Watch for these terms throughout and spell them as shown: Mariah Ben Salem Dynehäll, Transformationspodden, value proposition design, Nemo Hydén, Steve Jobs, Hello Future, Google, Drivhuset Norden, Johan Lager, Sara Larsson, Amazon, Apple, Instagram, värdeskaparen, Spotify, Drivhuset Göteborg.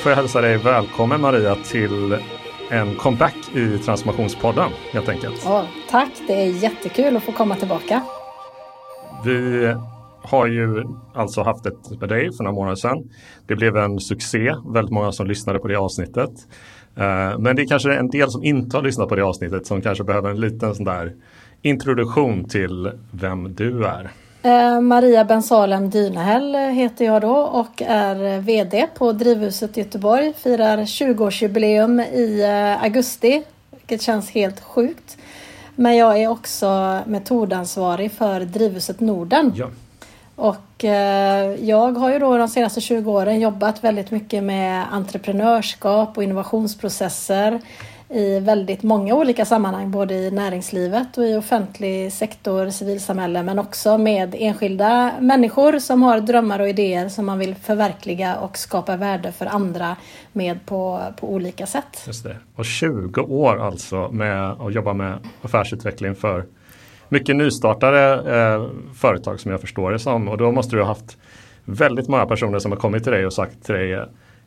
Jag får hälsa dig välkommen, Maria, till en comeback i Transformationspodden, helt enkelt. Ja, tack, det är jättekul att få komma tillbaka. Vi har ju alltså haft ett med dig för några månader sedan. Det blev en succé, väldigt många som lyssnade på det avsnittet. Men det är kanske en del som inte har lyssnat på det avsnittet som kanske behöver en liten sån där introduktion till vem du är. Mariah Ben Salem Dynehäll heter jag då och är vd på Drivhuset Göteborg. Firar 20-årsjubileum i augusti, vilket känns helt sjukt. Men jag är också metodansvarig för Drivhuset Norden. Ja. Och jag har ju då de senaste 20 åren jobbat väldigt mycket med entreprenörskap och innovationsprocesser i väldigt många olika sammanhang, både i näringslivet och i offentlig sektor, civilsamhälle, men också med enskilda människor som har drömmar och idéer som man vill förverkliga och skapa värde för andra med på olika sätt. Just det. Och 20 år alltså med att jobba med affärsutveckling för mycket nystartade företag, som jag förstår det som. Och då måste du ha haft väldigt många personer som har kommit till dig och sagt till dig: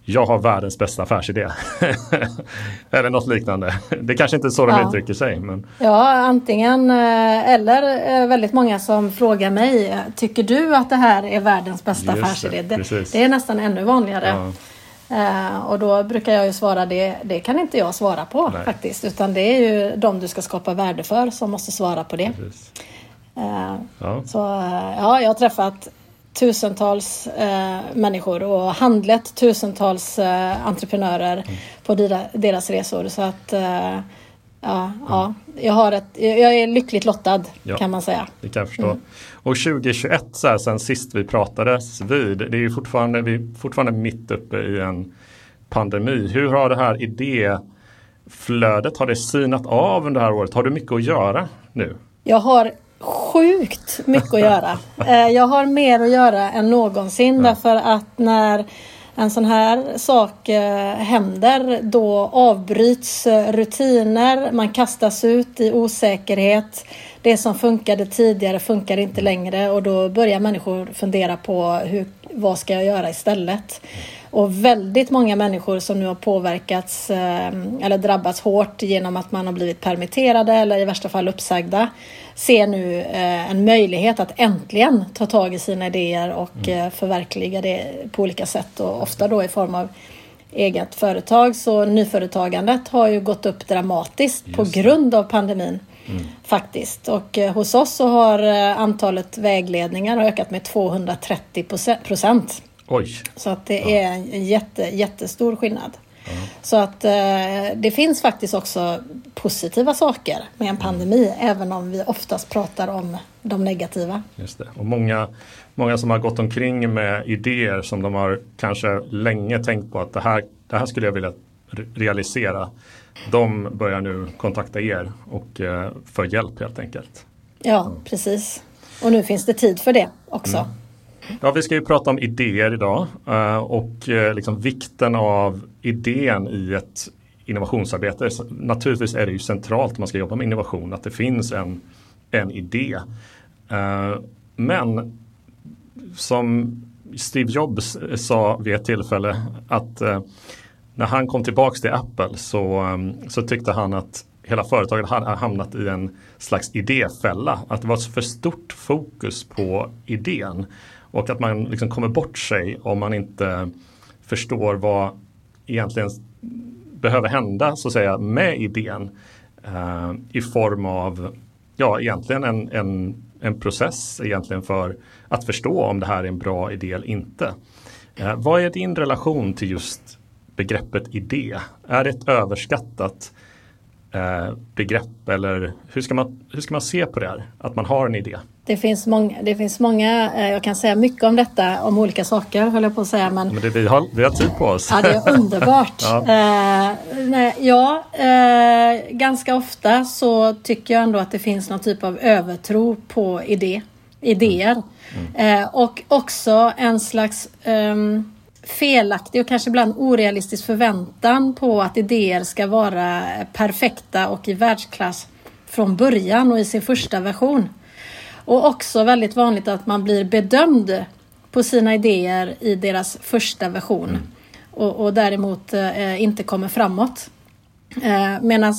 jag har världens bästa affärsidé. Eller något liknande. Det är kanske inte så de uttrycker sig. Men... ja, antingen eller väldigt många som frågar mig: tycker du att det här är världens bästa affärsidé? Det är nästan ännu vanligare. Ja. Och då brukar jag ju svara det kan inte jag svara på. Nej. Faktiskt. Utan det är ju de du ska skapa värde för som måste svara på det. Så jag har träffat tusentals människor och handlat tusentals entreprenörer på deras resor. Så att jag är lyckligt lottad, kan man säga. Det kan jag förstå. Och 2021, så här, sen sist vi pratades vid, det är ju fortfarande, vi är fortfarande mitt uppe i en pandemi. Hur har det här idéflödet, har det sinat av under det här året? Har du mycket att göra nu? Jag har sjukt mycket att göra. Jag har mer att göra än någonsin, därför att när en sån här sak händer, då avbryts rutiner, man kastas ut i osäkerhet. Det som funkade tidigare funkar inte längre, och då börjar människor fundera på vad ska jag göra istället. Och väldigt många människor som nu har påverkats eller drabbats hårt genom att man har blivit permitterade eller i värsta fall uppsagda, ser nu en möjlighet att äntligen ta tag i sina idéer och förverkliga det på olika sätt, och ofta då i form av eget företag. Så nyföretagandet har ju gått upp dramatiskt på grund av pandemin. Faktiskt. Och hos oss så har antalet vägledningar ökat med 230%. Oj. Så att det är en jättestor skillnad. Så att det finns faktiskt också positiva saker med en pandemi, även om vi oftast pratar om de negativa. Just det. Och många som har gått omkring med idéer som de har kanske länge tänkt på att det här skulle jag vilja realisera. De börjar nu kontakta er och för hjälp, helt enkelt. Ja, precis. Och nu finns det tid för det också. Ja, vi ska ju prata om idéer idag och liksom vikten av idén i ett innovationsarbete. Naturligtvis är det ju centralt om man ska jobba med innovation att det finns en idé. Men som Steve Jobs sa vid ett tillfälle, att när han kom tillbaka till Apple så tyckte han att hela företaget hade hamnat i en slags idéfälla. Att det var för stort fokus på idén. Och att man liksom kommer bort sig om man inte förstår vad egentligen behöver hända, så att säga, med idén. I form av egentligen en process egentligen för att förstå om det här är en bra idé eller inte. Vad är din relation till just begreppet idé? Är det ett överskattat begrepp, eller hur ska man se på det här, att man har en idé? Det finns många, jag kan säga mycket om detta, om olika saker, höll jag på att säga. Men det, vi har tid på oss. Ja, det är underbart. Ganska ofta så tycker jag ändå att det finns någon typ av övertro på idéer. Och också en slags... felaktig och kanske ibland orealistisk förväntan på att idéer ska vara perfekta och i världsklass från början och i sin första version. Och också väldigt vanligt att man blir bedömd på sina idéer i deras första version. och däremot inte kommer framåt. Medan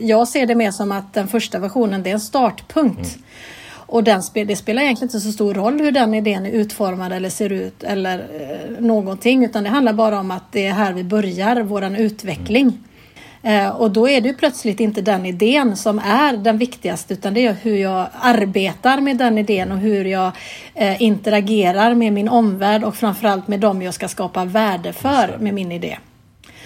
jag ser det mer som att den första versionen, det är en startpunkt. Mm. Och det spelar egentligen inte så stor roll hur den idén är utformad eller ser ut eller någonting. Utan det handlar bara om att det är här vi börjar våran utveckling. Mm. Och då är det ju plötsligt inte den idén som är den viktigaste. Utan det är hur jag arbetar med den idén och hur jag interagerar med min omvärld. Och framförallt med dem jag ska skapa värde för med min idé.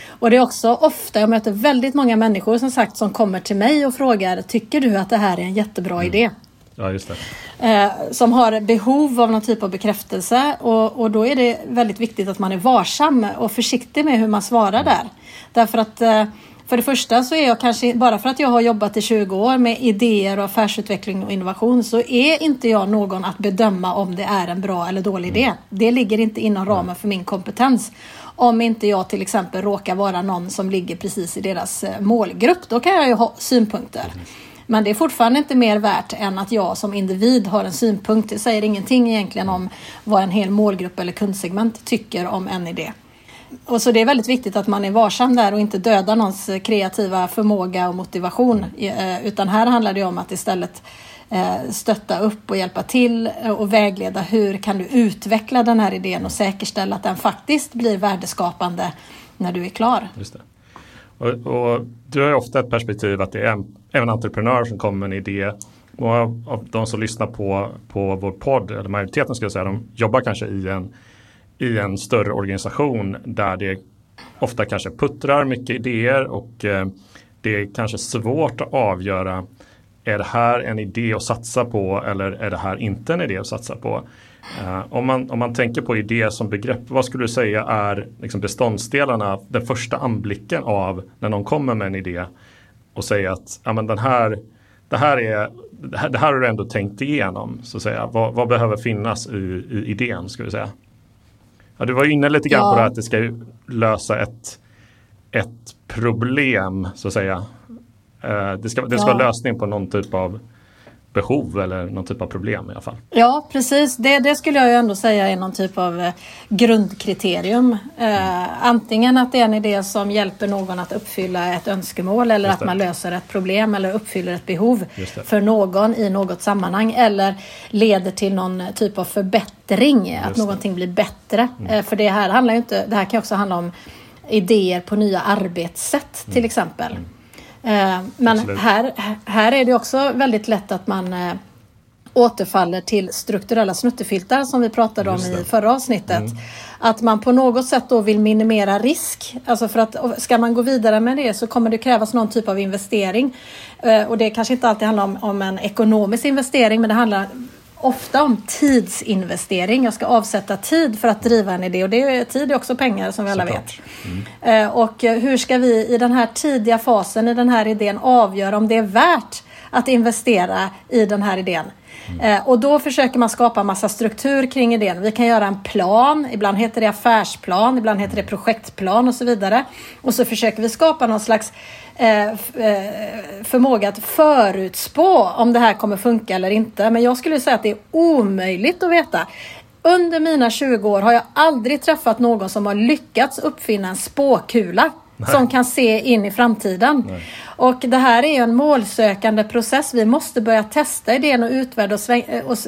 Och det är också ofta, jag möter väldigt många människor som sagt som kommer till mig och frågar, tycker du att det här är en jättebra idé? Ja, just det. Som har behov av någon typ av bekräftelse och då är det väldigt viktigt att man är varsam och försiktig med hur man svarar där. Därför att för det första så är jag kanske, bara för att jag har jobbat i 20 år med idéer och affärsutveckling och innovation, så är inte jag någon att bedöma om det är en bra eller dålig idé. Det ligger inte inom ramen för min kompetens. Om inte jag till exempel råkar vara någon som ligger precis i deras målgrupp, då kan jag ju ha synpunkter. Men det är fortfarande inte mer värt än att jag som individ har en synpunkt. Det säger ingenting egentligen om vad en hel målgrupp eller kundsegment tycker om en idé. Och så det är väldigt viktigt att man är varsam där och inte dödar någons kreativa förmåga och motivation. Utan här handlar det om att istället stötta upp och hjälpa till och vägleda hur kan du utveckla den här idén och säkerställa att den faktiskt blir värdeskapande när du är klar. Just det. Och du har ju ofta ett perspektiv att det är även entreprenörer som kommer med en idé. Många av de som lyssnar på vår podd, eller majoriteten ska jag säga, de jobbar kanske i en större organisation där det ofta kanske puttrar mycket idéer och det är kanske svårt att avgöra, är det här en idé att satsa på eller är det här inte en idé att satsa på? Om man tänker på idé som begrepp, vad skulle du säga är liksom beståndsdelarna, den första anblicken av när någon kommer med en idé och säger att ja, men det här har du ändå tänkt igenom, så att säga. Vad behöver finnas i idén, skulle jag säga? Ja, du var inne lite grann på det här, att det ska lösa ett problem, så att säga. Det ska vara lösning på någon typ av behov eller någon typ av problem i alla fall. Ja, precis. Det skulle jag ju ändå säga är någon typ av grundkriterium. Antingen att det är en idé som hjälper någon att uppfylla ett önskemål eller att man löser ett problem eller uppfyller ett behov för någon i något sammanhang eller leder till någon typ av förbättring, att någonting blir bättre. För det här handlar ju inte, det här kan också handla om idéer på nya arbetssätt till exempel. Men här är det också väldigt lätt att man återfaller till strukturella snuttefiltar som vi pratade om i förra avsnittet. Mm. Att man på något sätt då vill minimera risk. Alltså för att ska man gå vidare med det så kommer det krävas någon typ av investering. Och det kanske inte alltid handlar om en ekonomisk investering, men det handlar ofta om tidsinvestering. Jag ska avsätta tid för att driva en idé. Och det är tid är också pengar som vi alla vet. Mm. Och hur ska vi i den här tidiga fasen i den här idén avgöra om det är värt att investera i den här idén? Mm. Och då försöker man skapa massa struktur kring idén. Vi kan göra en plan. Ibland heter det affärsplan. Ibland heter det projektplan och så vidare. Och så försöker vi skapa någon slags förmåga att förutspå om det här kommer funka eller inte. Men jag skulle säga att det är omöjligt att veta. Under mina 20 år har jag aldrig träffat någon som har lyckats uppfinna en spåkula. Nej. Som kan se in i framtiden. Nej. Och det här är en målsökande process. Vi måste börja testa idén och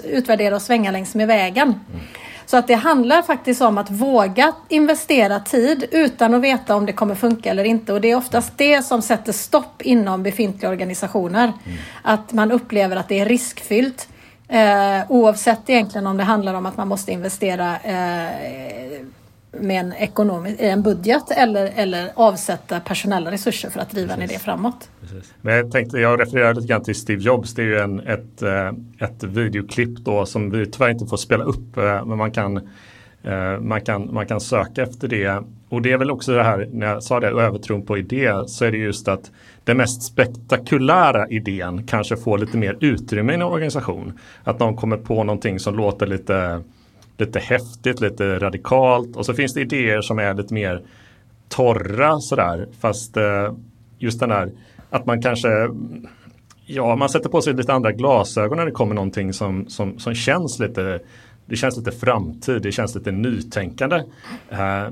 utvärdera och svänga längs med vägen. Mm. Så att det handlar faktiskt om att våga investera tid utan att veta om det kommer funka eller inte. Och det är oftast det som sätter stopp inom befintliga organisationer. Mm. Att man upplever att det är riskfyllt. Oavsett egentligen om det handlar om att man måste investera med en budget eller avsätta personella resurser för att driva en idé framåt. Precis. Men jag refererade lite grann till Steve Jobs. Det är ju ett videoklipp då som vi tyvärr inte får spela upp, men man kan söka efter det. Och det är väl också det här, när jag sa det, övertron på idé, så är det just att den mest spektakulära idén kanske får lite mer utrymme i en organisation. Att de kommer på någonting som låter lite häftigt, lite radikalt. Och så finns det idéer som är lite mer torra sådär. Fast just den där att man kanske, man sätter på sig lite andra glasögon när det kommer någonting som känns lite Det känns lite framtid, det känns lite nytänkande.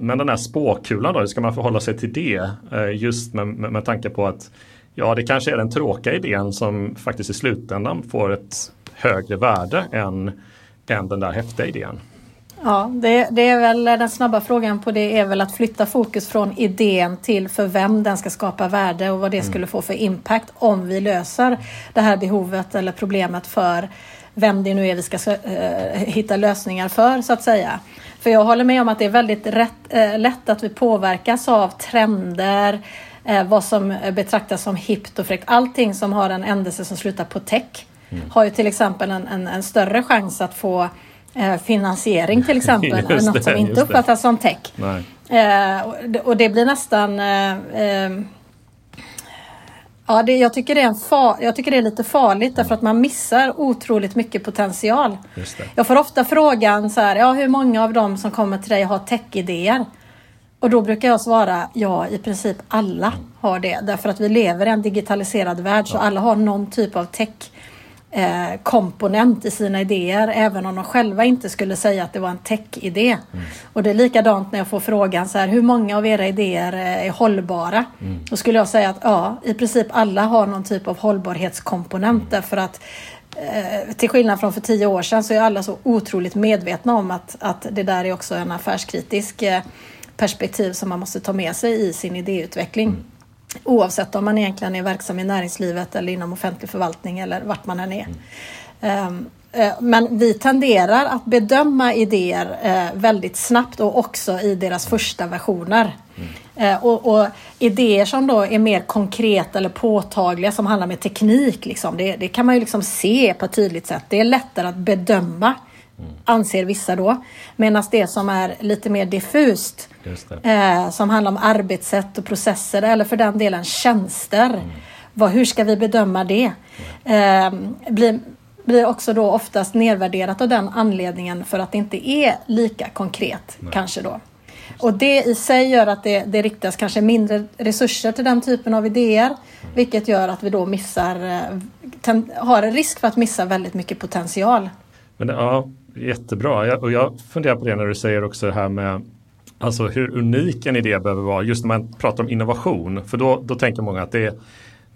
Men den här spåkulan då, hur ska man förhålla sig till det? Just med tanke på att ja, det kanske är den tråkiga idén som faktiskt i slutändan får ett högre värde än den där häftiga idén. Ja, det är väl den snabba frågan på det är väl att flytta fokus från idén till för vem den ska skapa värde och vad det skulle få för impact om vi löser det här behovet eller problemet för vem det nu är vi ska hitta lösningar för så att säga. För jag håller med om att det är väldigt lätt att vi påverkas av trender, vad som betraktas som hippt och fräckt. Allting som har en ändelse som slutar på tech har ju till exempel en större chans att få finansiering till exempel, just något som inte uppfattas som tech. Och det blir nästan... Ja, jag tycker det är lite farligt därför att man missar otroligt mycket potential. Just det. Jag får ofta frågan så här, ja, hur många av dem som kommer till dig har tech-idéer? Och då brukar jag svara, ja, i princip alla har det. Därför att vi lever i en digitaliserad värld så alla har någon typ av tech-komponent i sina idéer. Även om de själva inte skulle säga att det var en tech-idé. Mm. Och det är likadant när jag får frågan så här, hur många av era idéer är hållbara? Då skulle jag säga att ja, i princip alla har någon typ av hållbarhetskomponent. Därför att till skillnad från för 10 år sedan så är alla så otroligt medvetna om att det där är också en affärskritisk perspektiv som man måste ta med sig i sin idéutveckling. Oavsett om man egentligen är verksam i näringslivet eller inom offentlig förvaltning eller vart man än är. Men vi tenderar att bedöma idéer väldigt snabbt och också i deras första versioner. Och idéer som då är mer konkreta eller påtagliga som handlar med teknik. Liksom. Det kan man ju liksom se på ett tydligt sätt. Det är lättare att bedöma. Anser vissa då. Medan det som är lite mer diffust. Som handlar om arbetssätt och processer. Eller för den delen tjänster. Hur ska vi bedöma det? Blir också då oftast nedvärderat av den anledningen. För att det inte är lika konkret. Kanske då. Och det i sig gör att det riktas kanske mindre resurser till den typen av idéer. Vilket gör att vi då har en risk för att missa väldigt mycket potential. Men ja, jättebra. Jag funderar på det när du säger också det här med alltså hur unik en idé behöver vara just när man pratar om innovation. För då tänker många att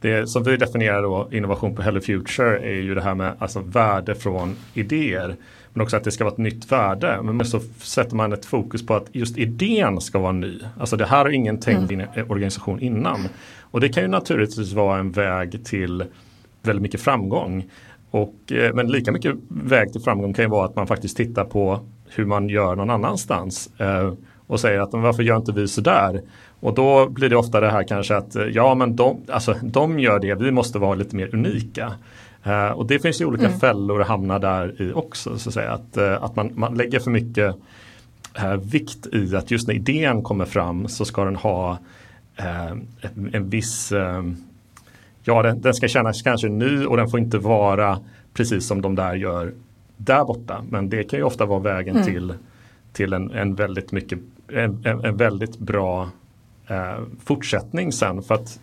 det som vi definierar då innovation på Hello Future är ju det här med alltså värde från idéer. Men också att det ska vara ett nytt värde. Men så sätter man ett fokus på att just idén ska vara ny. Alltså det här har ingen tänkt organisation innan. Och det kan ju naturligtvis vara en väg till väldigt mycket framgång. Men lika mycket väg till framgång kan ju vara att man faktiskt tittar på hur man gör någon annanstans och säger att varför gör inte vi så där? Och då blir det ofta det här kanske att ja men de gör det, vi måste vara lite mer unika. Och det finns ju olika fällor att hamna där i också så att säga. Att man lägger för mycket vikt i att just när idén kommer fram så ska den ha en viss... Ja, den ska kännas kanske ny och den får inte vara precis som de där gör där borta. Men det kan ju ofta vara vägen till en väldigt bra fortsättning sen. För att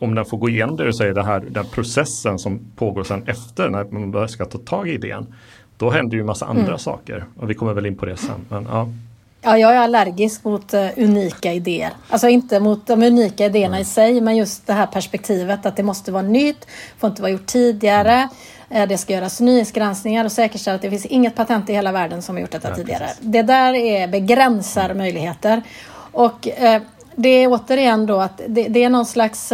om den får gå igenom det så är det här den processen som pågår sen efter när man ska ta tag i idén. Då händer ju en massa andra saker och vi kommer väl in på det sen. Men, ja. Ja, jag är allergisk mot unika idéer. Alltså inte mot de unika idéerna i sig, men just det här perspektivet att det måste vara nytt, får inte vara gjort tidigare, det ska göras nyhetsgranskningar och säkerställa att det finns inget patent i hela världen som har gjort detta tidigare. Precis. Det där begränsar möjligheter. Och det är återigen då att det är någon slags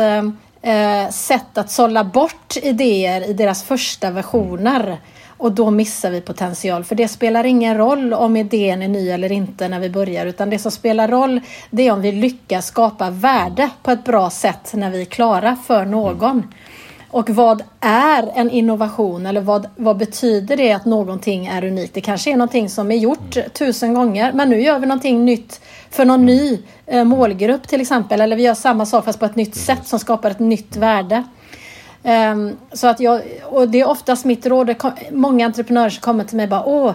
sätt att sålla bort idéer i deras första versioner. Och då missar vi potential. För det spelar ingen roll om idén är ny eller inte när vi börjar. Utan det som spelar roll det är om vi lyckas skapa värde på ett bra sätt när vi är klara för någon. Och vad är en innovation? Eller vad betyder det att någonting är unikt? Det kanske är någonting som är gjort 1000 gånger. Men nu gör vi någonting nytt för någon ny målgrupp till exempel. Eller vi gör samma sak fast på ett nytt sätt som skapar ett nytt värde. Så att och det är oftast mitt råd. Många entreprenörer som kommer till mig bara,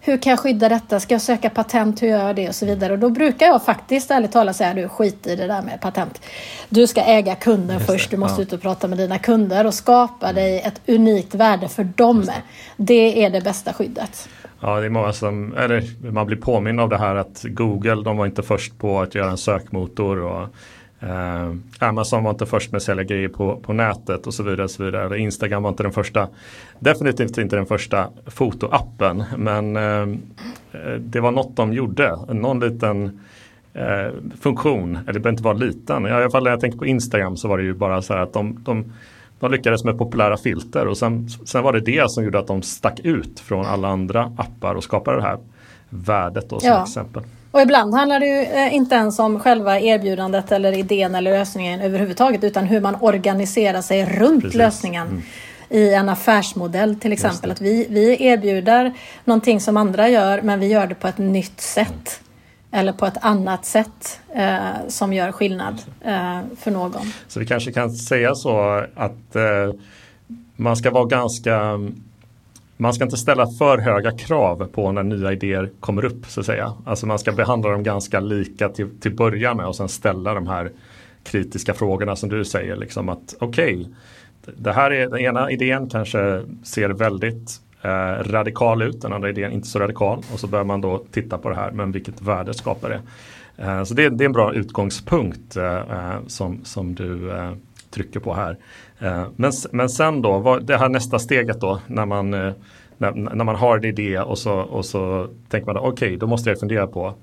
Hur kan jag skydda detta? Ska jag söka patent? Hur gör jag det? Och så vidare. Och då brukar jag faktiskt ärligt talat säga, du skit i det där med patent. Du ska äga kunden först. Du måste ut och prata med dina kunder och skapa dig ett unikt värde för dem. Det är det bästa skyddet. Ja, det är många som, eller man blir påminn av det här att Google, de var inte först på att göra en sökmotor och Amazon var inte först med att sälja grejer på nätet och så vidare och så vidare. Instagram var inte den första, definitivt inte den första fotoappen, men det var något de gjorde, någon liten funktion, eller det behöver inte vara liten. I alla fall när jag tänker på Instagram så var det ju bara så här att de lyckades med populära filter och sen var det det som gjorde att de stack ut från alla andra appar och skapade det här värdet då, som exempel. Och ibland handlar det ju inte ens om själva erbjudandet eller idén eller lösningen överhuvudtaget, utan hur man organiserar sig runt lösningen i en affärsmodell till exempel. Att vi erbjuder någonting som andra gör, men vi gör det på ett nytt sätt eller på ett annat sätt som gör skillnad för någon. Så vi kanske kan säga så att man ska vara ganska... Man ska inte ställa för höga krav på när nya idéer kommer upp, så att säga. Alltså man ska behandla dem ganska lika till början med och sen ställa de här kritiska frågorna som du säger. Liksom att det här är, den ena idén kanske ser väldigt radikal ut, den andra idén inte så radikal. Och så bör man då titta på det här, men vilket värde skapar det? Så det är en bra utgångspunkt som du trycker på här. Men sen då, det här nästa steget då, när man har en idé och så tänker man då måste jag fundera på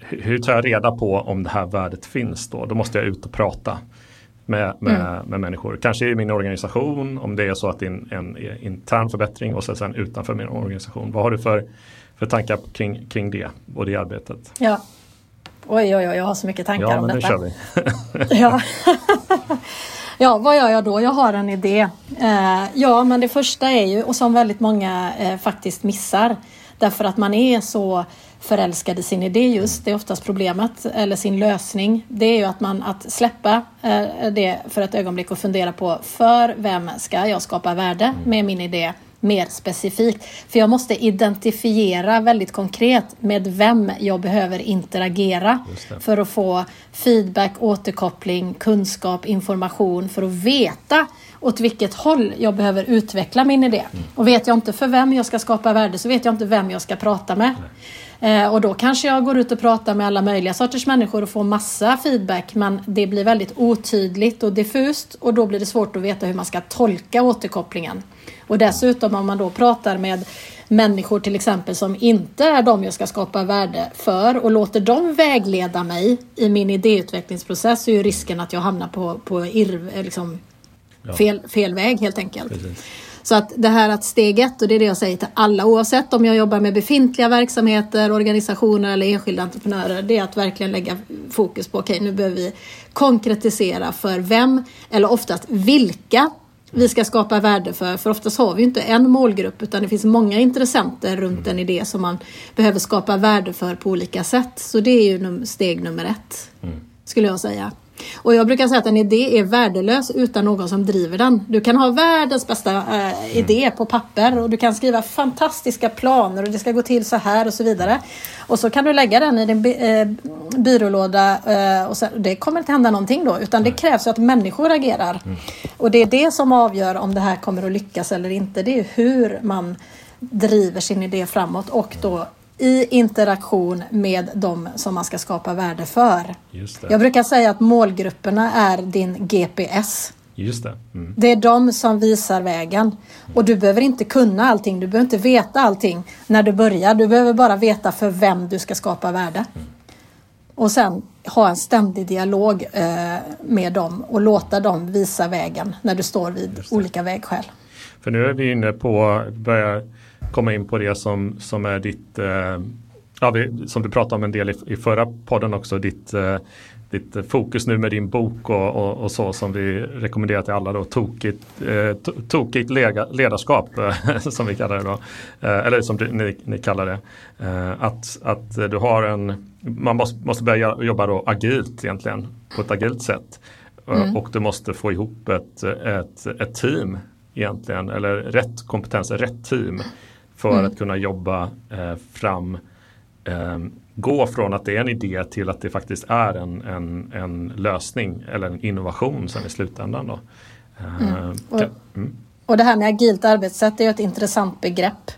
hur tar jag reda på om det här värdet finns då? Då måste jag ut och prata med människor. Kanske i min organisation, om det är så att det är en intern förbättring, och sen utanför min organisation. Vad har du för tankar kring det och det arbetet? Ja. Oj, jag har så mycket tankar om detta. Ja, men nu kör vi. Ja, vad gör jag då? Jag har en idé. Ja, men det första är ju, och som väldigt många faktiskt missar, därför att man är så förälskad i sin idé just, det är oftast problemet, eller sin lösning. Det är ju att släppa det för ett ögonblick och fundera på, för vem ska jag skapa värde med min idé? Mer specifikt. För jag måste identifiera väldigt konkret med vem jag behöver interagera för att få feedback, återkoppling, kunskap, information, för att veta åt vilket håll jag behöver utveckla min idé. Och vet jag inte för vem jag ska skapa värde, så vet jag inte vem jag ska prata med. Och då kanske jag går ut och pratar med alla möjliga sorters människor och får massa feedback, men det blir väldigt otydligt och diffust, och då blir det svårt att veta hur man ska tolka återkopplingen. Och dessutom om man då pratar med människor till exempel som inte är de jag ska skapa värde för och låter dem vägleda mig i min idéutvecklingsprocess, så är ju risken att jag hamnar på fel väg helt enkelt. Precis. Så att det här att steget, och det är det jag säger till alla oavsett om jag jobbar med befintliga verksamheter, organisationer eller enskilda entreprenörer, det är att verkligen lägga fokus på nu behöver vi konkretisera för vem, eller oftast vilka vi ska skapa värde för oftast har vi ju inte en målgrupp, utan det finns många intressenter runt en idé som man behöver skapa värde för på olika sätt. Så det är ju steg nummer 1 skulle jag säga. Och jag brukar säga att en idé är värdelös utan någon som driver den. Du kan ha världens bästa idé på papper, och du kan skriva fantastiska planer och det ska gå till så här och så vidare. Och så kan du lägga den i din byrålåda och så, det kommer inte hända någonting då, utan det krävs att människor agerar. Och det är det som avgör om det här kommer att lyckas eller inte. Det är hur man driver sin idé framåt, och då i interaktion med de som man ska skapa värde för. Just det. Jag brukar säga att målgrupperna är din GPS. Just det. Mm. Det är de som visar vägen. Och du behöver inte kunna allting. Du behöver inte veta allting när du börjar. Du behöver bara veta för vem du ska skapa värde. Och sen ha en ständig dialog med dem och låta dem visa vägen när du står vid olika vägskäl. För nu är vi inne på... komma in på det som är ditt som du pratade om en del i förra podden också, ditt fokus nu med din bok och så, som vi rekommenderar till alla då, tokigt ledarskap som vi kallar det då, eller som ni kallar det, att du har man måste börja jobba då agilt egentligen, på ett agilt sätt, och du måste få ihop ett team egentligen, eller rätt kompetens, rätt team för att kunna jobba fram, gå från att det är en idé till att det faktiskt är en lösning eller en innovation sen i slutändan då. Och det här med agilt arbetssätt är ju ett intressant begrepp.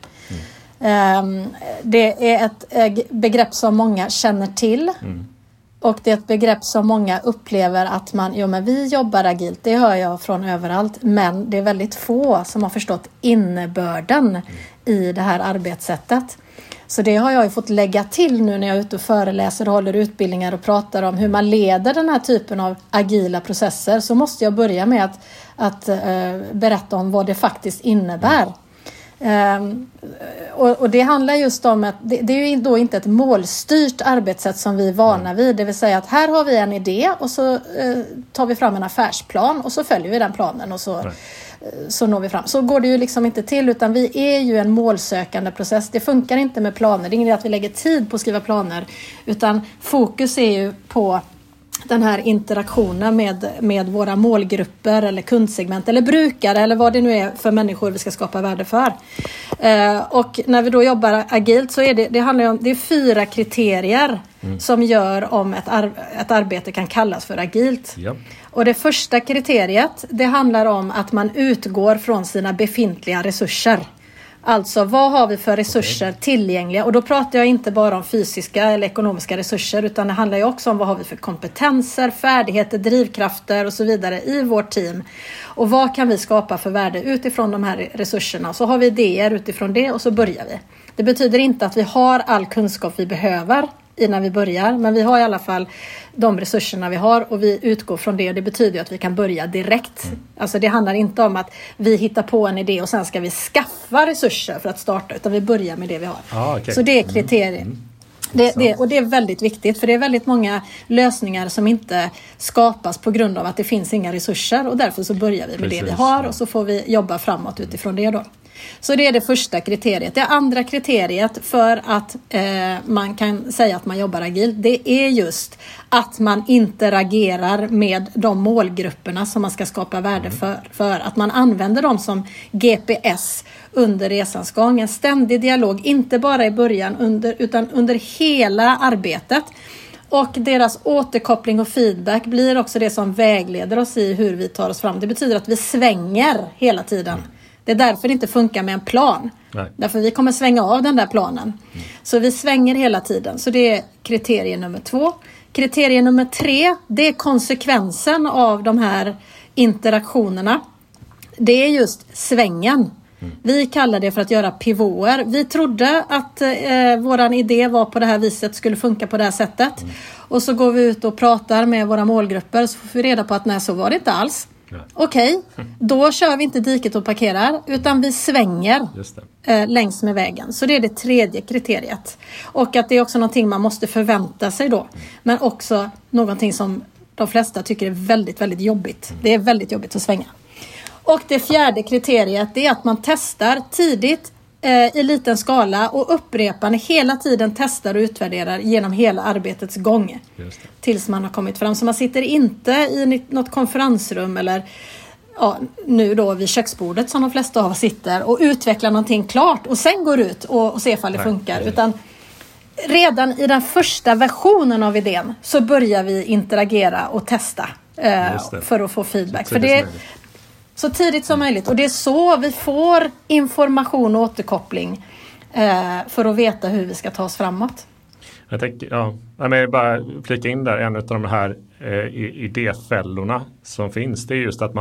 Det är ett begrepp som många känner till. Och det är ett begrepp som många upplever att vi jobbar agilt, det hör jag från överallt. Men det är väldigt få som har förstått innebörden i det här arbetssättet. Så det har jag ju fått lägga till nu när jag är ute och föreläser och håller utbildningar och pratar om hur man leder den här typen av agila processer. Så måste jag börja med att berätta om vad det faktiskt innebär. Och det handlar just om att det är ju då inte ett målstyrt arbetssätt som vi är vana vid. Det vill säga att här har vi en idé och så tar vi fram en affärsplan och så följer vi den planen och så når vi fram. Så går det ju liksom inte till, utan vi är ju en målsökande process. Det funkar inte med planer. Det är inte att vi lägger tid på att skriva planer, utan fokus är ju på den här interaktionen med våra målgrupper eller kundsegment eller brukare eller vad det nu är för människor vi ska skapa värde för. Och när vi då jobbar agilt så är det handlar om, det är 4 kriterier som gör om ett arbete kan kallas för agilt. Ja. Och det första kriteriet, det handlar om att man utgår från sina befintliga resurser. Alltså, vad har vi för resurser tillgängliga? Och då pratar jag inte bara om fysiska eller ekonomiska resurser, utan det handlar ju också om vad har vi för kompetenser, färdigheter, drivkrafter och så vidare i vårt team. Och vad kan vi skapa för värde utifrån de här resurserna? Så har vi idéer utifrån det och så börjar vi. Det betyder inte att vi har all kunskap vi behöver innan vi börjar, men vi har i alla fall de resurserna vi har och vi utgår från det, och det betyder att vi kan börja direkt. Alltså det handlar inte om att vi hittar på en idé och sen ska vi skaffa resurser för att starta, utan vi börjar med det vi har. Så det är kriterier. Och det är väldigt viktigt, för det är väldigt många lösningar som inte skapas på grund av att det finns inga resurser, och därför så börjar vi med det vi har och så får vi jobba framåt utifrån det då. Så det är det första kriteriet. Det andra kriteriet för att man kan säga att man jobbar agilt, det är just att man interagerar med de målgrupperna som man ska skapa värde för att man använder dem som GPS under resans gång. En ständig dialog, inte bara i början utan under hela arbetet. Och deras återkoppling och feedback blir också det som vägleder oss i hur vi tar oss fram. Det betyder att vi svänger hela tiden. Det är därför det inte funkar med en plan. Nej. Därför vi kommer svänga av den där planen. Så vi svänger hela tiden. Så det är kriterie nummer 2. Kriterie nummer 3, det är konsekvensen av de här interaktionerna. Det är just svängen. Vi kallar det för att göra pivoter. Vi trodde att våran idé var på det här viset, skulle funka på det här sättet. Och så går vi ut och pratar med våra målgrupper, så får vi reda på att nej, så var det inte alls. Okej, då kör vi inte diket och parkerar, utan vi svänger längs med vägen. Så det är det tredje kriteriet. Och att det är också någonting man måste förvänta sig då. Men också någonting som de flesta tycker är väldigt, väldigt jobbigt. Det är väldigt jobbigt att svänga. Och det fjärde kriteriet, det är att man testar tidigt i liten skala och upprepande hela tiden testar och utvärderar genom hela arbetets gång. Tills man har kommit fram. Så man sitter inte i något konferensrum eller nu då vid köksbordet som de flesta av sitter och utvecklar någonting klart och sen går ut och ser ifall det funkar. Utan redan i den första versionen av idén så börjar vi interagera och testa för att få feedback. För det är så tidigt som möjligt. Och det är så vi får information och återkoppling för att veta hur vi ska ta oss framåt. Jag tänker, jag bara flika in där, en av de här idéfällorna som finns, det är just att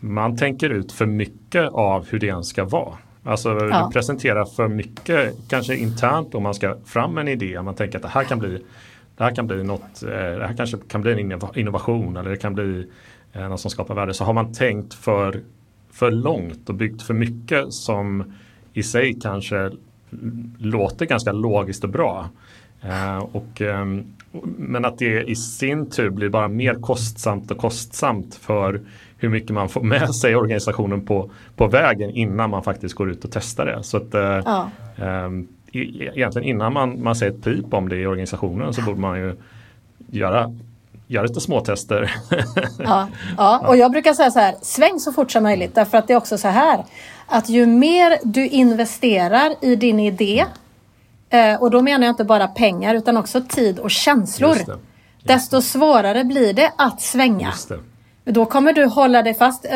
man tänker ut för mycket av hur det ska vara. Alltså du presenterar för mycket, kanske internt om man ska fram en idé, om man tänker att det här kan bli något, det här kanske kan bli en innovation eller det kan bli någon som skapar värde, så har man tänkt för långt och byggt för mycket som i sig kanske låter ganska logiskt och bra. Men att det i sin tur blir bara mer kostsamt för hur mycket man får med sig organisationen på vägen innan man faktiskt går ut och testar det. Så att egentligen innan man säger ett pip om det i organisationen så borde man ju göra gör lite småtester. Ja, och jag brukar säga så här, sväng så fort som möjligt. Därför att det är också så här, att ju mer du investerar i din idé, och då menar jag inte bara pengar utan också tid och känslor, desto svårare blir det att svänga. Just det. Då kommer du hålla dig fast.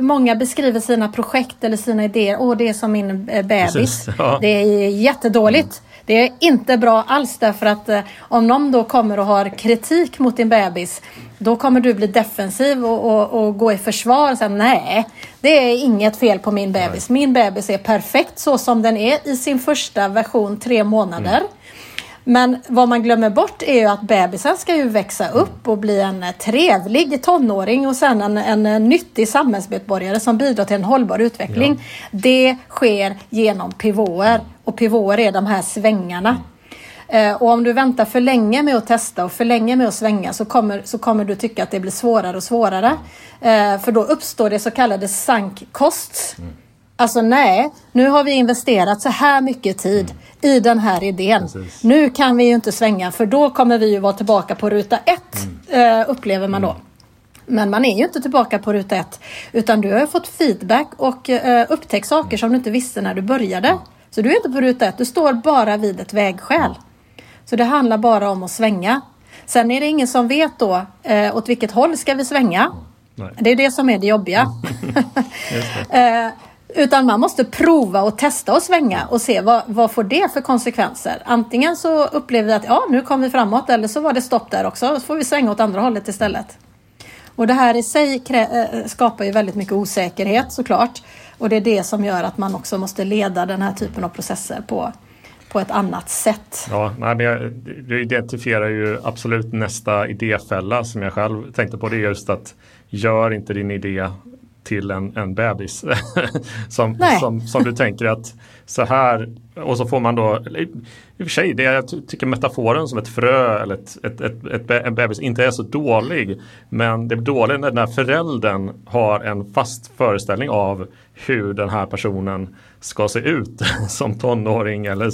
Många beskriver sina projekt eller sina idéer. Det är som min bebis. Ja. Det är jättedåligt. Det är inte bra alls, därför att om någon då kommer och har kritik mot din bebis, då kommer du bli defensiv och gå i försvar och säga nej, det är inget fel på min bebis. Min bebis är perfekt så som den är i sin första version 3 månader. Mm. Men vad man glömmer bort är ju att bebisen ska ju växa upp och bli en trevlig tonåring och sen en nyttig samhällsmedborgare som bidrar till en hållbar utveckling. Ja. Det sker genom pivoter, och pivoter är de här svängarna. Och om du väntar för länge med att testa och för länge med att svänga, så kommer du tycka att det blir svårare och svårare. För då uppstår det så kallade sunk costs. Mm. Alltså nej, nu har vi investerat så här mycket tid i den här idén. Precis. Nu kan vi ju inte svänga, för då kommer vi ju vara tillbaka på ruta 1, upplever man då. Men man är ju inte tillbaka på ruta 1, utan du har ju fått feedback och upptäckt saker som du inte visste när du började. Så du är inte på ruta 1, du står bara vid ett vägskäl. Så det handlar bara om att svänga. Sen är det ingen som vet då åt vilket håll ska vi svänga. Nej. Det är det som är det jobbiga. Just det. Utan man måste prova och testa och svänga och se vad får det för konsekvenser. Antingen så upplever vi att nu kom vi framåt, eller så var det stopp där också. Så får vi svänga åt andra hållet istället. Och det här i sig skapar ju väldigt mycket osäkerhet såklart. Och det är det som gör att man också måste leda den här typen av processer på ett annat sätt. Ja, men jag identifierar ju absolut nästa idéfälla som jag själv tänkte på. Det är just att gör inte din idé till en bebis som du tänker att så här, och så får man då i och för sig, det jag tycker metaforen som ett frö eller en bebis inte är så dålig, men det är dåligt när den här föräldern har en fast föreställning av hur den här personen ska se ut som tonåring eller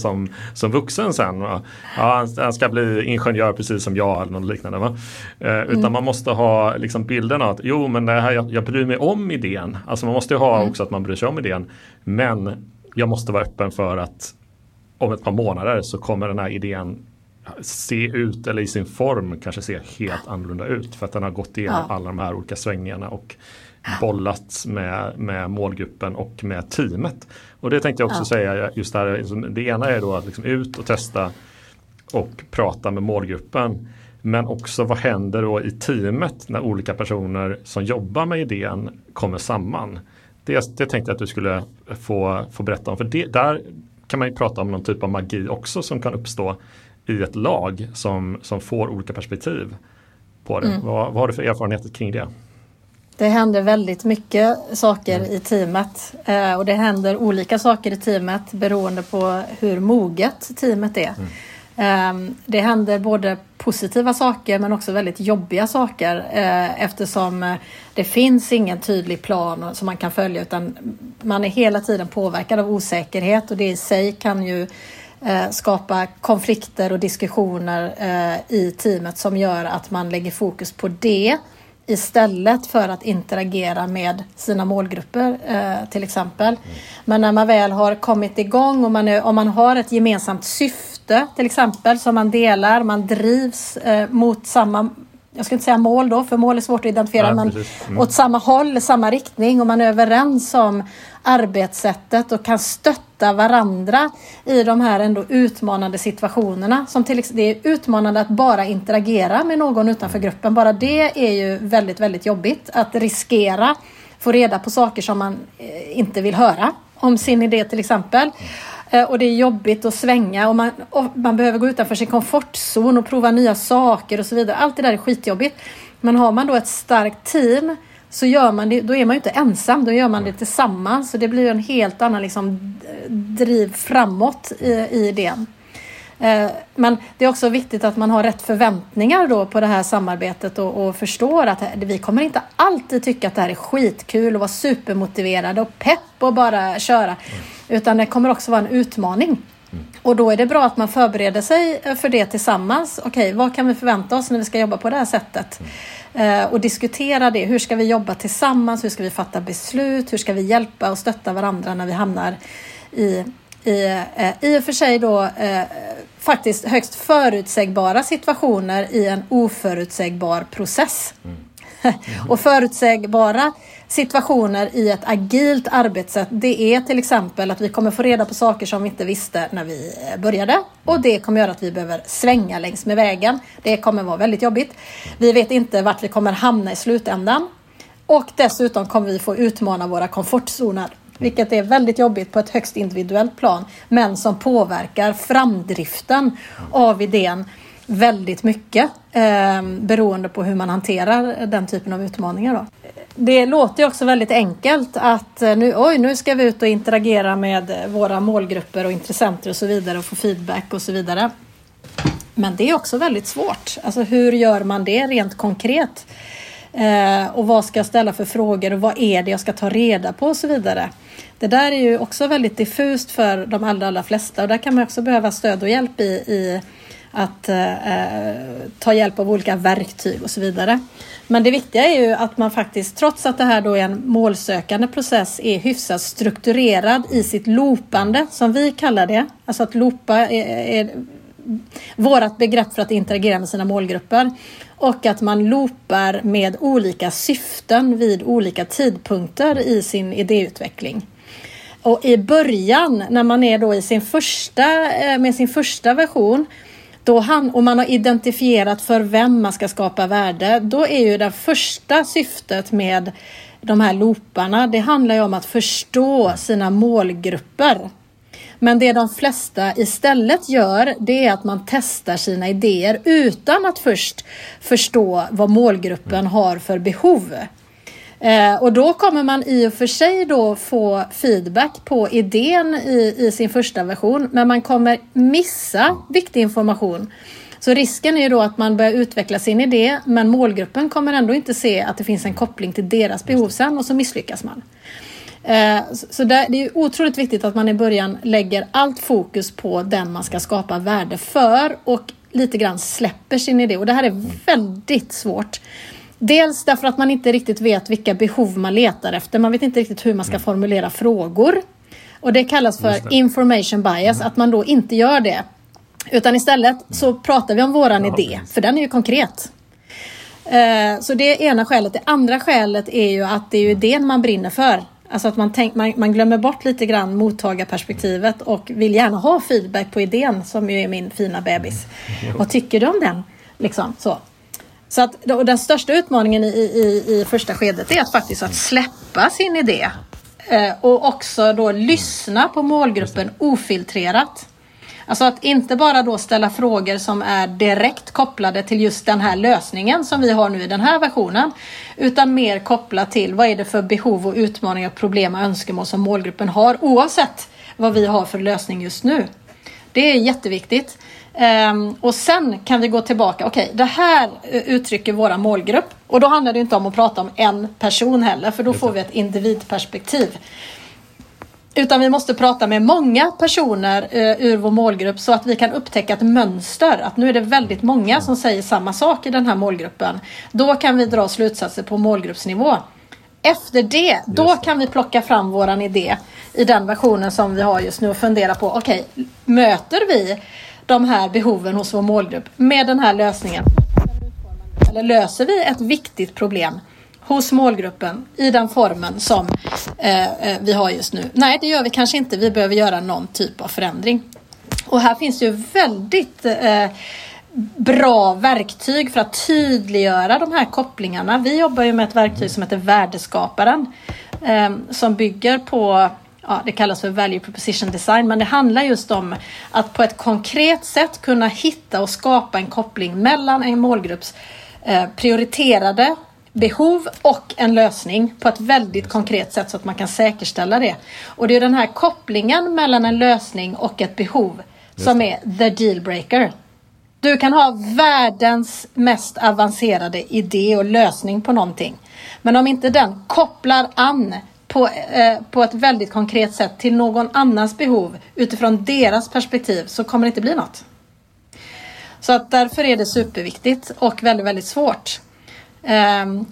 som vuxen sen. Va? Ja, han ska bli ingenjör precis som jag eller något liknande. Va? Utan man måste ha liksom bilden av att men det här, jag bryr mig om idén. Alltså man måste ha också att man bryr sig om idén. Men jag måste vara öppen för att om ett par månader så kommer den här idén se ut, eller i sin form kanske se helt annorlunda ut. För att den har gått igenom alla de här olika svängningarna och bollats med målgruppen och med teamet. Och det tänkte jag också säga, just det här, det ena är då att liksom ut och testa och prata med målgruppen. Men också vad händer då i teamet när olika personer som jobbar med idén kommer samman. Det tänkte jag att du skulle få berätta om. För där kan man ju prata om någon typ av magi också som kan uppstå i ett lag som får olika perspektiv på det. Vad har du för erfarenheter kring det? Det händer väldigt mycket saker i teamet. Och det händer olika saker i teamet beroende på hur moget teamet är. Det händer både positiva saker men också väldigt jobbiga saker, eftersom det finns ingen tydlig plan som man kan följa, utan man är hela tiden påverkad av osäkerhet, och det i sig kan ju skapa konflikter och diskussioner i teamet som gör att man lägger fokus på det istället för att interagera med sina målgrupper till exempel. Men när man väl har kommit igång och om man har ett gemensamt syfte till exempel som man delar, man drivs mot samma, jag ska inte säga mål då, för mål är svårt att identifiera, men åt samma håll, samma riktning, och man är överens om arbetssättet och kan stötta varandra i de här ändå utmanande situationerna. Som till exempel, det är utmanande att bara interagera med någon utanför gruppen. Bara det är ju väldigt, väldigt jobbigt. Att riskera, få reda på saker som man inte vill höra om sin idé till exempel. Och det är jobbigt att svänga, och man behöver gå utanför sin komfortzon och prova nya saker och så vidare. Allt det där är skitjobbigt. Men har man då ett starkt team så gör man det, då är man ju inte ensam, då gör man det tillsammans. Så det blir ju en helt annan liksom driv framåt i idén. Men det är också viktigt att man har rätt förväntningar då på det här samarbetet och förstår att vi kommer inte alltid tycka att det här är skitkul och vara supermotiverade och pepp och bara köra, utan det kommer också vara en utmaning Och då är det bra att man förbereder sig för det tillsammans. Okej, vad kan vi förvänta oss när vi ska jobba på det här sättet? Och diskutera det. Hur ska vi jobba tillsammans? Hur ska vi fatta beslut? Hur ska vi hjälpa och stötta varandra när vi hamnar i och för sig då faktiskt högst förutsägbara situationer i en oförutsägbar process. Och förutsägbara situationer i ett agilt arbetssätt, det är till exempel att vi kommer få reda på saker som vi inte visste när vi började, och det kommer göra att vi behöver svänga längs med vägen. Det kommer vara väldigt jobbigt. Vi vet inte vart vi kommer hamna i slutändan, och dessutom kommer vi få utmana våra komfortzoner, vilket är väldigt jobbigt på ett högst individuellt plan, men som påverkar framdriften av idén väldigt mycket, beroende på hur man hanterar den typen av utmaningar då. Det låter ju också väldigt enkelt att nu ska vi ut och interagera med våra målgrupper och intressenter och så vidare och få feedback och så vidare. Men det är också väldigt svårt. Alltså, hur gör man det rent konkret? Och vad ska jag ställa för frågor och vad är det jag ska ta reda på och så vidare. Det där är ju också väldigt diffust för de allra flesta, och där kan man också behöva stöd och hjälp i att ta hjälp av olika verktyg och så vidare. Men det viktiga är ju att man faktiskt, trots att det här då är en målsökande process, är hyfsat strukturerad i sitt loopande, som vi kallar det. Alltså att loopa är vårt begrepp för att interagera med sina målgrupper. Och att man loopar med olika syften vid olika tidpunkter i sin idéutveckling. Och i början, när man är då med sin första version, och man har identifierat för vem man ska skapa värde, då är ju det första syftet med de här looparna, det handlar ju om att förstå sina målgrupper. Men det de flesta istället gör, det är att man testar sina idéer utan att först förstå vad målgruppen har för behov. Och då kommer man i och för sig då få feedback på idén i sin första version, men man kommer missa viktig information. Så risken är ju då att man börjar utveckla sin idé, men målgruppen kommer ändå inte se att det finns en koppling till deras behov sen, och så misslyckas man. Så det är ju otroligt viktigt att man i början lägger allt fokus på den man ska skapa värde för, och lite grann släpper sin idé. Och det här är väldigt svårt. Dels därför att man inte riktigt vet vilka behov man letar efter. Man vet inte riktigt hur man ska formulera frågor. Och det kallas för information bias, att man då inte gör det. Utan istället så pratar vi om våran idé, för den är ju konkret. Så det ena skälet. Det andra skälet är ju att det är ju idén man brinner för. Alltså att man glömmer bort lite grann mottagarperspektivet och vill gärna ha feedback på idén, som ju är min fina bebis. Vad tycker du om den? Liksom så. Så att den största utmaningen i första skedet är att faktiskt att släppa sin idé. Och också då lyssna på målgruppen ofiltrerat. Alltså att inte bara då ställa frågor som är direkt kopplade till just den här lösningen som vi har nu i den här versionen. Utan mer kopplat till vad är det för behov och utmaningar, problem och önskemål som målgruppen har, oavsett vad vi har för lösning just nu. Det är jätteviktigt. Och sen kan vi gå tillbaka. Okej, det här uttrycker våra målgrupp. Och då handlar det inte om att prata om en person heller, för då får vi ett individperspektiv. Utan vi måste prata med många personer ur vår målgrupp, så att vi kan upptäcka ett mönster. Att nu är det väldigt många som säger samma sak i den här målgruppen. Då kan vi dra slutsatser på målgruppsnivå. Efter det, då kan vi plocka fram våran idé i den versionen som vi har just nu och fundera på, okej, möter vi de här behoven hos vår målgrupp med den här lösningen? Eller löser vi ett viktigt problem hos målgruppen i den formen som vi har just nu? Nej, det gör vi kanske inte. Vi behöver göra någon typ av förändring. Och här finns ju väldigt bra verktyg för att tydliggöra de här kopplingarna. Vi jobbar ju med ett verktyg som heter värdeskaparen, som bygger på, det kallas för value proposition design, men det handlar just om att på ett konkret sätt kunna hitta och skapa en koppling mellan en målgrupps prioriterade behov och en lösning på ett väldigt konkret sätt, så att man kan säkerställa det. Och det är den här kopplingen mellan en lösning och ett behov som är the deal breaker. Du kan ha världens mest avancerade idé och lösning på någonting, men om inte den kopplar an på ett väldigt konkret sätt till någon annans behov utifrån deras perspektiv, så kommer det inte bli något. Så att därför är det superviktigt och väldigt, väldigt svårt.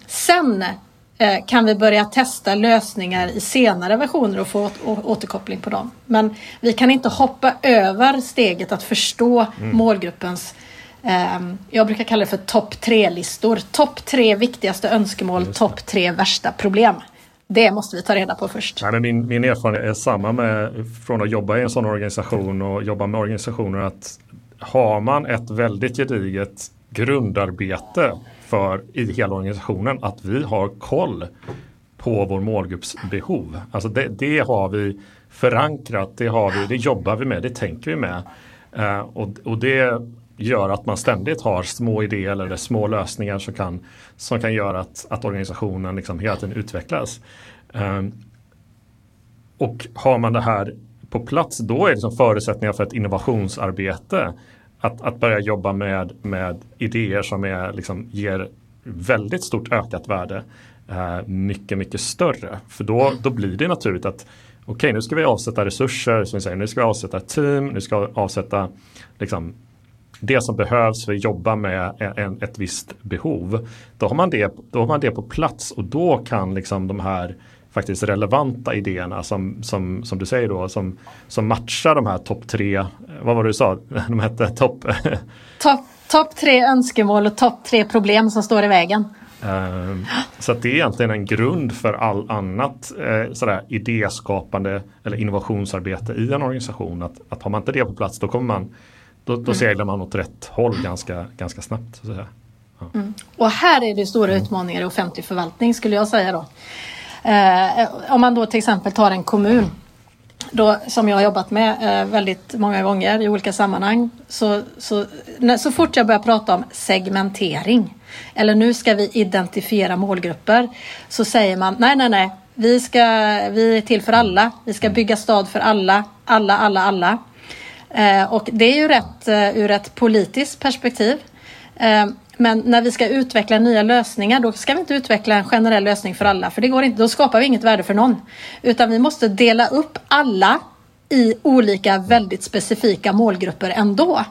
Sen kan vi börja testa lösningar i senare versioner och få återkoppling på dem. Men vi kan inte hoppa över steget att förstå målgruppens, jag brukar kalla det för topp 3-listor. Topp 3 viktigaste önskemål, topp 3 värsta problem. Det måste vi ta reda på först. Nej, men min erfarenhet är samma med, från att jobba i en sån organisation och jobba med organisationer, att har man ett väldigt gediget grundarbete för i hela organisationen, att vi har koll på vår målgrupps behov. Alltså det har vi förankrat, det jobbar vi med, det tänker vi med. Och det gör att man ständigt har små idéer eller små lösningar som kan göra att organisationen liksom hela tiden utvecklas. Och har man det här på plats, då är det som förutsättningar för ett innovationsarbete. Att börja jobba med idéer som är, liksom, ger väldigt stort ökat värde. Mycket, mycket större. För då blir det naturligt att okej, nu ska vi avsätta resurser, som vi säger, nu ska vi avsätta team, nu ska vi avsätta liksom det som behövs för att jobba med ett visst behov. Då har man det på plats, och då kan liksom de här faktiskt relevanta idéerna som du säger då, som matchar de här topp 3, vad var det du sa? De hette topp 3 önskemål och topp 3 problem som står i vägen. Så att det är egentligen en grund för all annat sådär idéskapande eller innovationsarbete i en organisation, att har man inte det på plats, då kommer man då seglar man åt rätt håll ganska snabbt, så att säga. Ja. Och här är det stora utmaningar i offentlig förvaltning, skulle jag säga då. Om man då till exempel tar en kommun då, som jag har jobbat med väldigt många gånger i olika sammanhang, så fort jag börjar prata om segmentering eller nu ska vi identifiera målgrupper, så säger man nej, vi är till för alla, vi ska bygga stad för alla. Och det är ju rätt ur ett politiskt perspektiv. Men när vi ska utveckla nya lösningar, då ska vi inte utveckla en generell lösning för alla. För det går inte, då skapar vi inget värde för någon. Utan vi måste dela upp alla i olika väldigt specifika målgrupper ändå.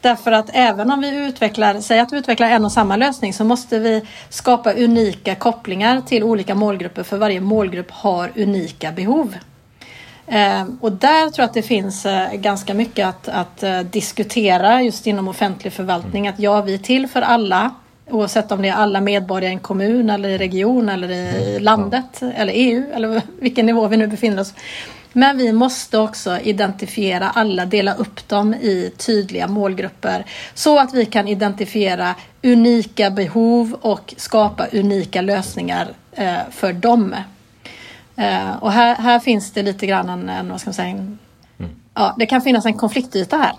Därför att även om vi utvecklar en och samma lösning, så måste vi skapa unika kopplingar till olika målgrupper. För varje målgrupp har unika behov. Och där tror jag att det finns ganska mycket att diskutera just inom offentlig förvaltning. Att vi är till för alla, oavsett om det är alla medborgare i en kommun eller i region eller i landet eller EU eller vilken nivå vi nu befinner oss. Men vi måste också identifiera alla, dela upp dem i tydliga målgrupper så att vi kan identifiera unika behov och skapa unika lösningar för dem. Och här finns det lite grann en vad ska man säga, det kan finnas en konfliktyta här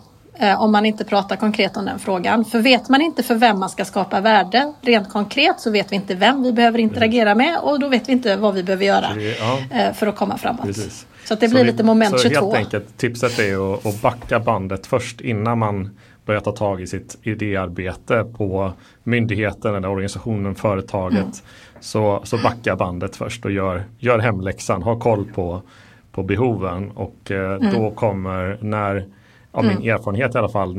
om man inte pratar konkret om den frågan. För vet man inte för vem man ska skapa värde rent konkret, så vet vi inte vem vi behöver interagera med, och då vet vi inte vad vi behöver göra för att komma framåt. Precis. Så att det blir lite moment 22. Så helt enkelt, tipset är att backa bandet först innan man börjar ta tag i sitt idéarbete på myndigheten eller organisationen, företaget. Så backa bandet först och gör hemläxan. Ha koll på behoven. Och då kommer, min erfarenhet i alla fall,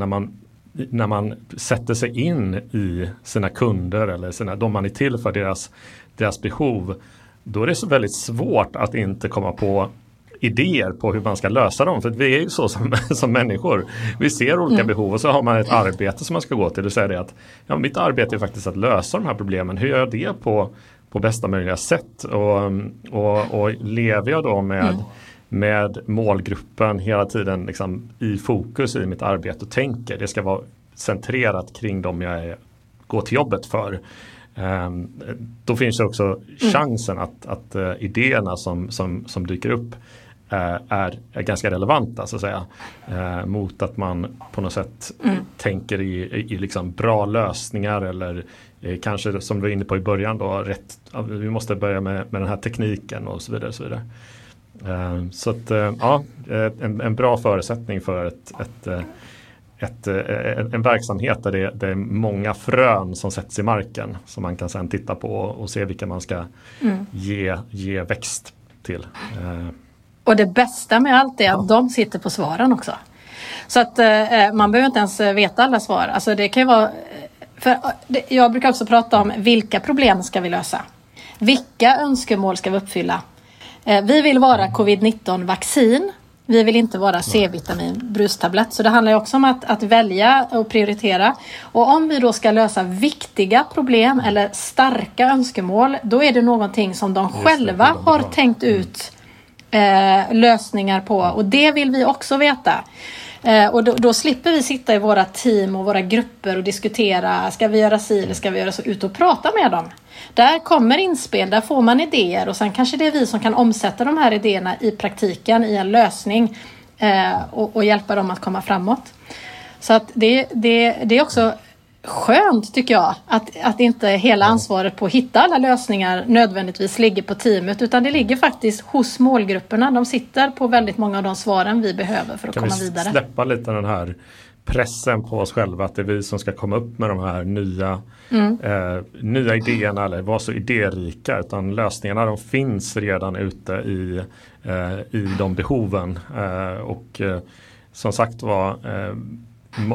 när man sätter sig in i sina kunder eller de man är till för, deras behov, då är det så väldigt svårt att inte komma på idéer på hur man ska lösa dem. För vi är ju så som människor. Vi ser olika behov, och så har man ett arbete som man ska gå till. Du säger det att mitt arbete är faktiskt att lösa de här problemen. Hur gör jag det på bästa möjliga sätt? Och lever jag då med målgruppen hela tiden liksom i fokus i mitt arbete och tänker. Det ska vara centrerat kring dem jag går till jobbet för. Då finns det också chansen att idéerna som dyker upp är ganska relevanta, så att säga, mot att man på något sätt tänker i liksom bra lösningar eller kanske, som du var inne på i början då, vi måste börja med den här tekniken och så vidare. Så att en bra förutsättning för en verksamhet där det är många frön som sätts i marken som man kan sedan titta på och se vilka man ska ge växt till. Och det bästa med allt är att de sitter på svaren också. Så att man behöver inte ens veta alla svar. Alltså det kan ju vara, för jag brukar också prata om vilka problem ska vi lösa. Vilka önskemål ska vi uppfylla? Vi vill vara covid-19-vaccin. Vi vill inte vara C-vitamin-brustablett. Så det handlar ju också om att välja och prioritera. Och om vi då ska lösa viktiga problem eller starka önskemål, då är det någonting som de själva har tänkt ut lösningar på. Och det vill vi också veta. Och då slipper vi sitta i våra team och våra grupper och diskutera, ska vi göra si eller ska vi göra så, ut och prata med dem. Där kommer inspel, där får man idéer och sen kanske det är vi som kan omsätta de här idéerna i praktiken, i en lösning och hjälpa dem att komma framåt. Så att det är också skönt tycker jag att inte hela ansvaret på att hitta alla lösningar nödvändigtvis ligger på teamet, utan det ligger faktiskt hos målgrupperna. De sitter på väldigt många av de svaren vi behöver för att komma vidare. Kan vi släppa lite den här pressen på oss själva att det är vi som ska komma upp med de här nya idéerna eller vara så idérika, utan lösningarna de finns redan ute i de behoven och som sagt var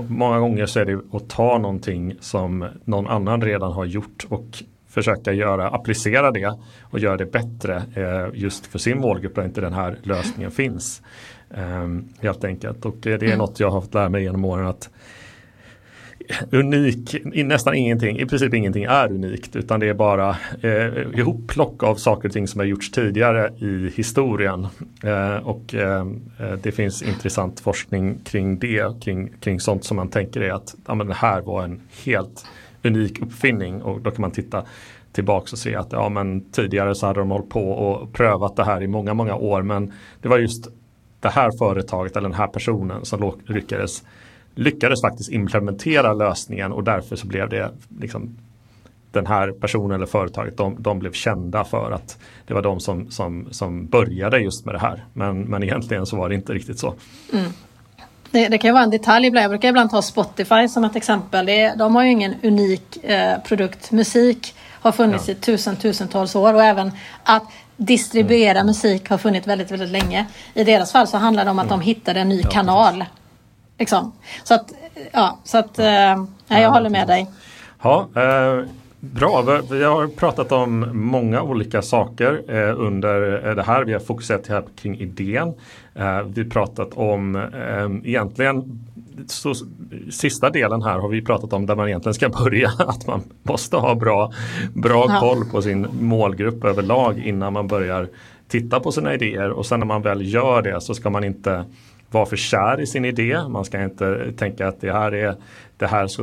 många gånger så är det att ta någonting som någon annan redan har gjort och försöka applicera det och göra det bättre just för sin målgrupp där inte den här lösningen finns helt enkelt. Och det är något jag har fått lära mig genom åren, att nästan ingenting, i princip ingenting är unikt, utan det är bara ihopplock av saker och ting som har gjorts tidigare i historien och det finns intressant forskning kring det, kring sånt som man tänker är att men det här var en helt unik uppfinning, och då kan man titta tillbaka och se att men tidigare så hade de hållit på och prövat det här i många, många år, men det var just det här företaget eller den här personen som lyckades faktiskt implementera lösningen, och därför så blev det liksom den här personen eller företaget, de blev kända för att det var de som började just med det här, men egentligen så var det inte riktigt så. Det kan ju vara en detalj ibland. Jag brukar ibland ta Spotify som ett exempel. De har ju ingen unik produkt. Musik har funnits i tusentals år, och även att distribuera musik har funnits väldigt, väldigt länge. I deras fall så handlar det om att de hittade en ny kanal. Liksom. Jag håller med dig. Ja, bra. Vi har pratat om många olika saker under det här. Vi har fokuserat här kring idén. Vi har pratat om egentligen så, sista delen här har vi pratat om där man egentligen ska börja, att man måste ha bra koll på sin målgrupp överlag innan man börjar titta på sina idéer, och sen när man väl gör det så ska man inte vara för kär i sin idé. Man ska inte tänka att det här är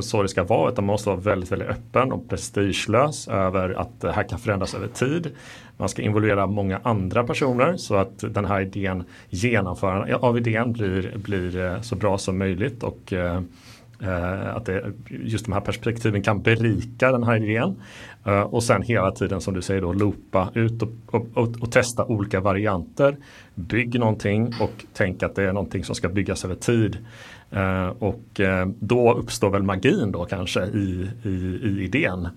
så det ska vara, utan man måste vara väldigt, väldigt öppen och prestigelös över att det här kan förändras över tid. Man ska involvera många andra personer så att den här idén, genomförandet av idén blir så bra som möjligt, och att just de här perspektiven kan berika den här idén, och sen hela tiden som du säger då loopa ut och testa olika varianter, bygg någonting och tänk att det är någonting som ska byggas över tid, och då uppstår väl magin då kanske i idén,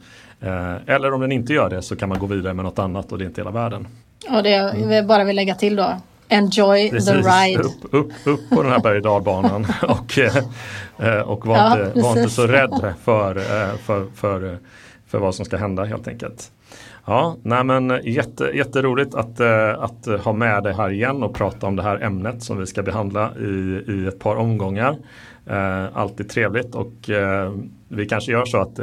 eller om den inte gör det så kan man gå vidare med något annat, och det är inte hela världen. Och det jag bara vill lägga till då, enjoy the ride. Upp på den här berg-dalbanan och var inte så rädd för vad som ska hända helt enkelt. Ja, nej men jätteroligt att ha med dig här igen och prata om det här ämnet som vi ska behandla i ett par omgångar. Alltid trevligt, och vi kanske gör så att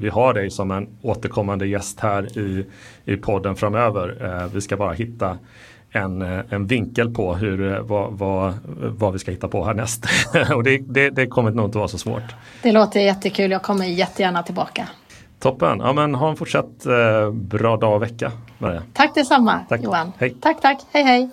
vi har dig som en återkommande gäst här i podden framöver. Vi ska bara hitta en vinkel på vad vi ska hitta på härnäst. Och det kommer nog inte vara så svårt. Det låter jättekul. Jag kommer jättegärna tillbaka. Toppen. Ja, men ha en fortsatt bra dag och vecka, Maria. Tack detsamma, Johan. Hej. Tack. Hej.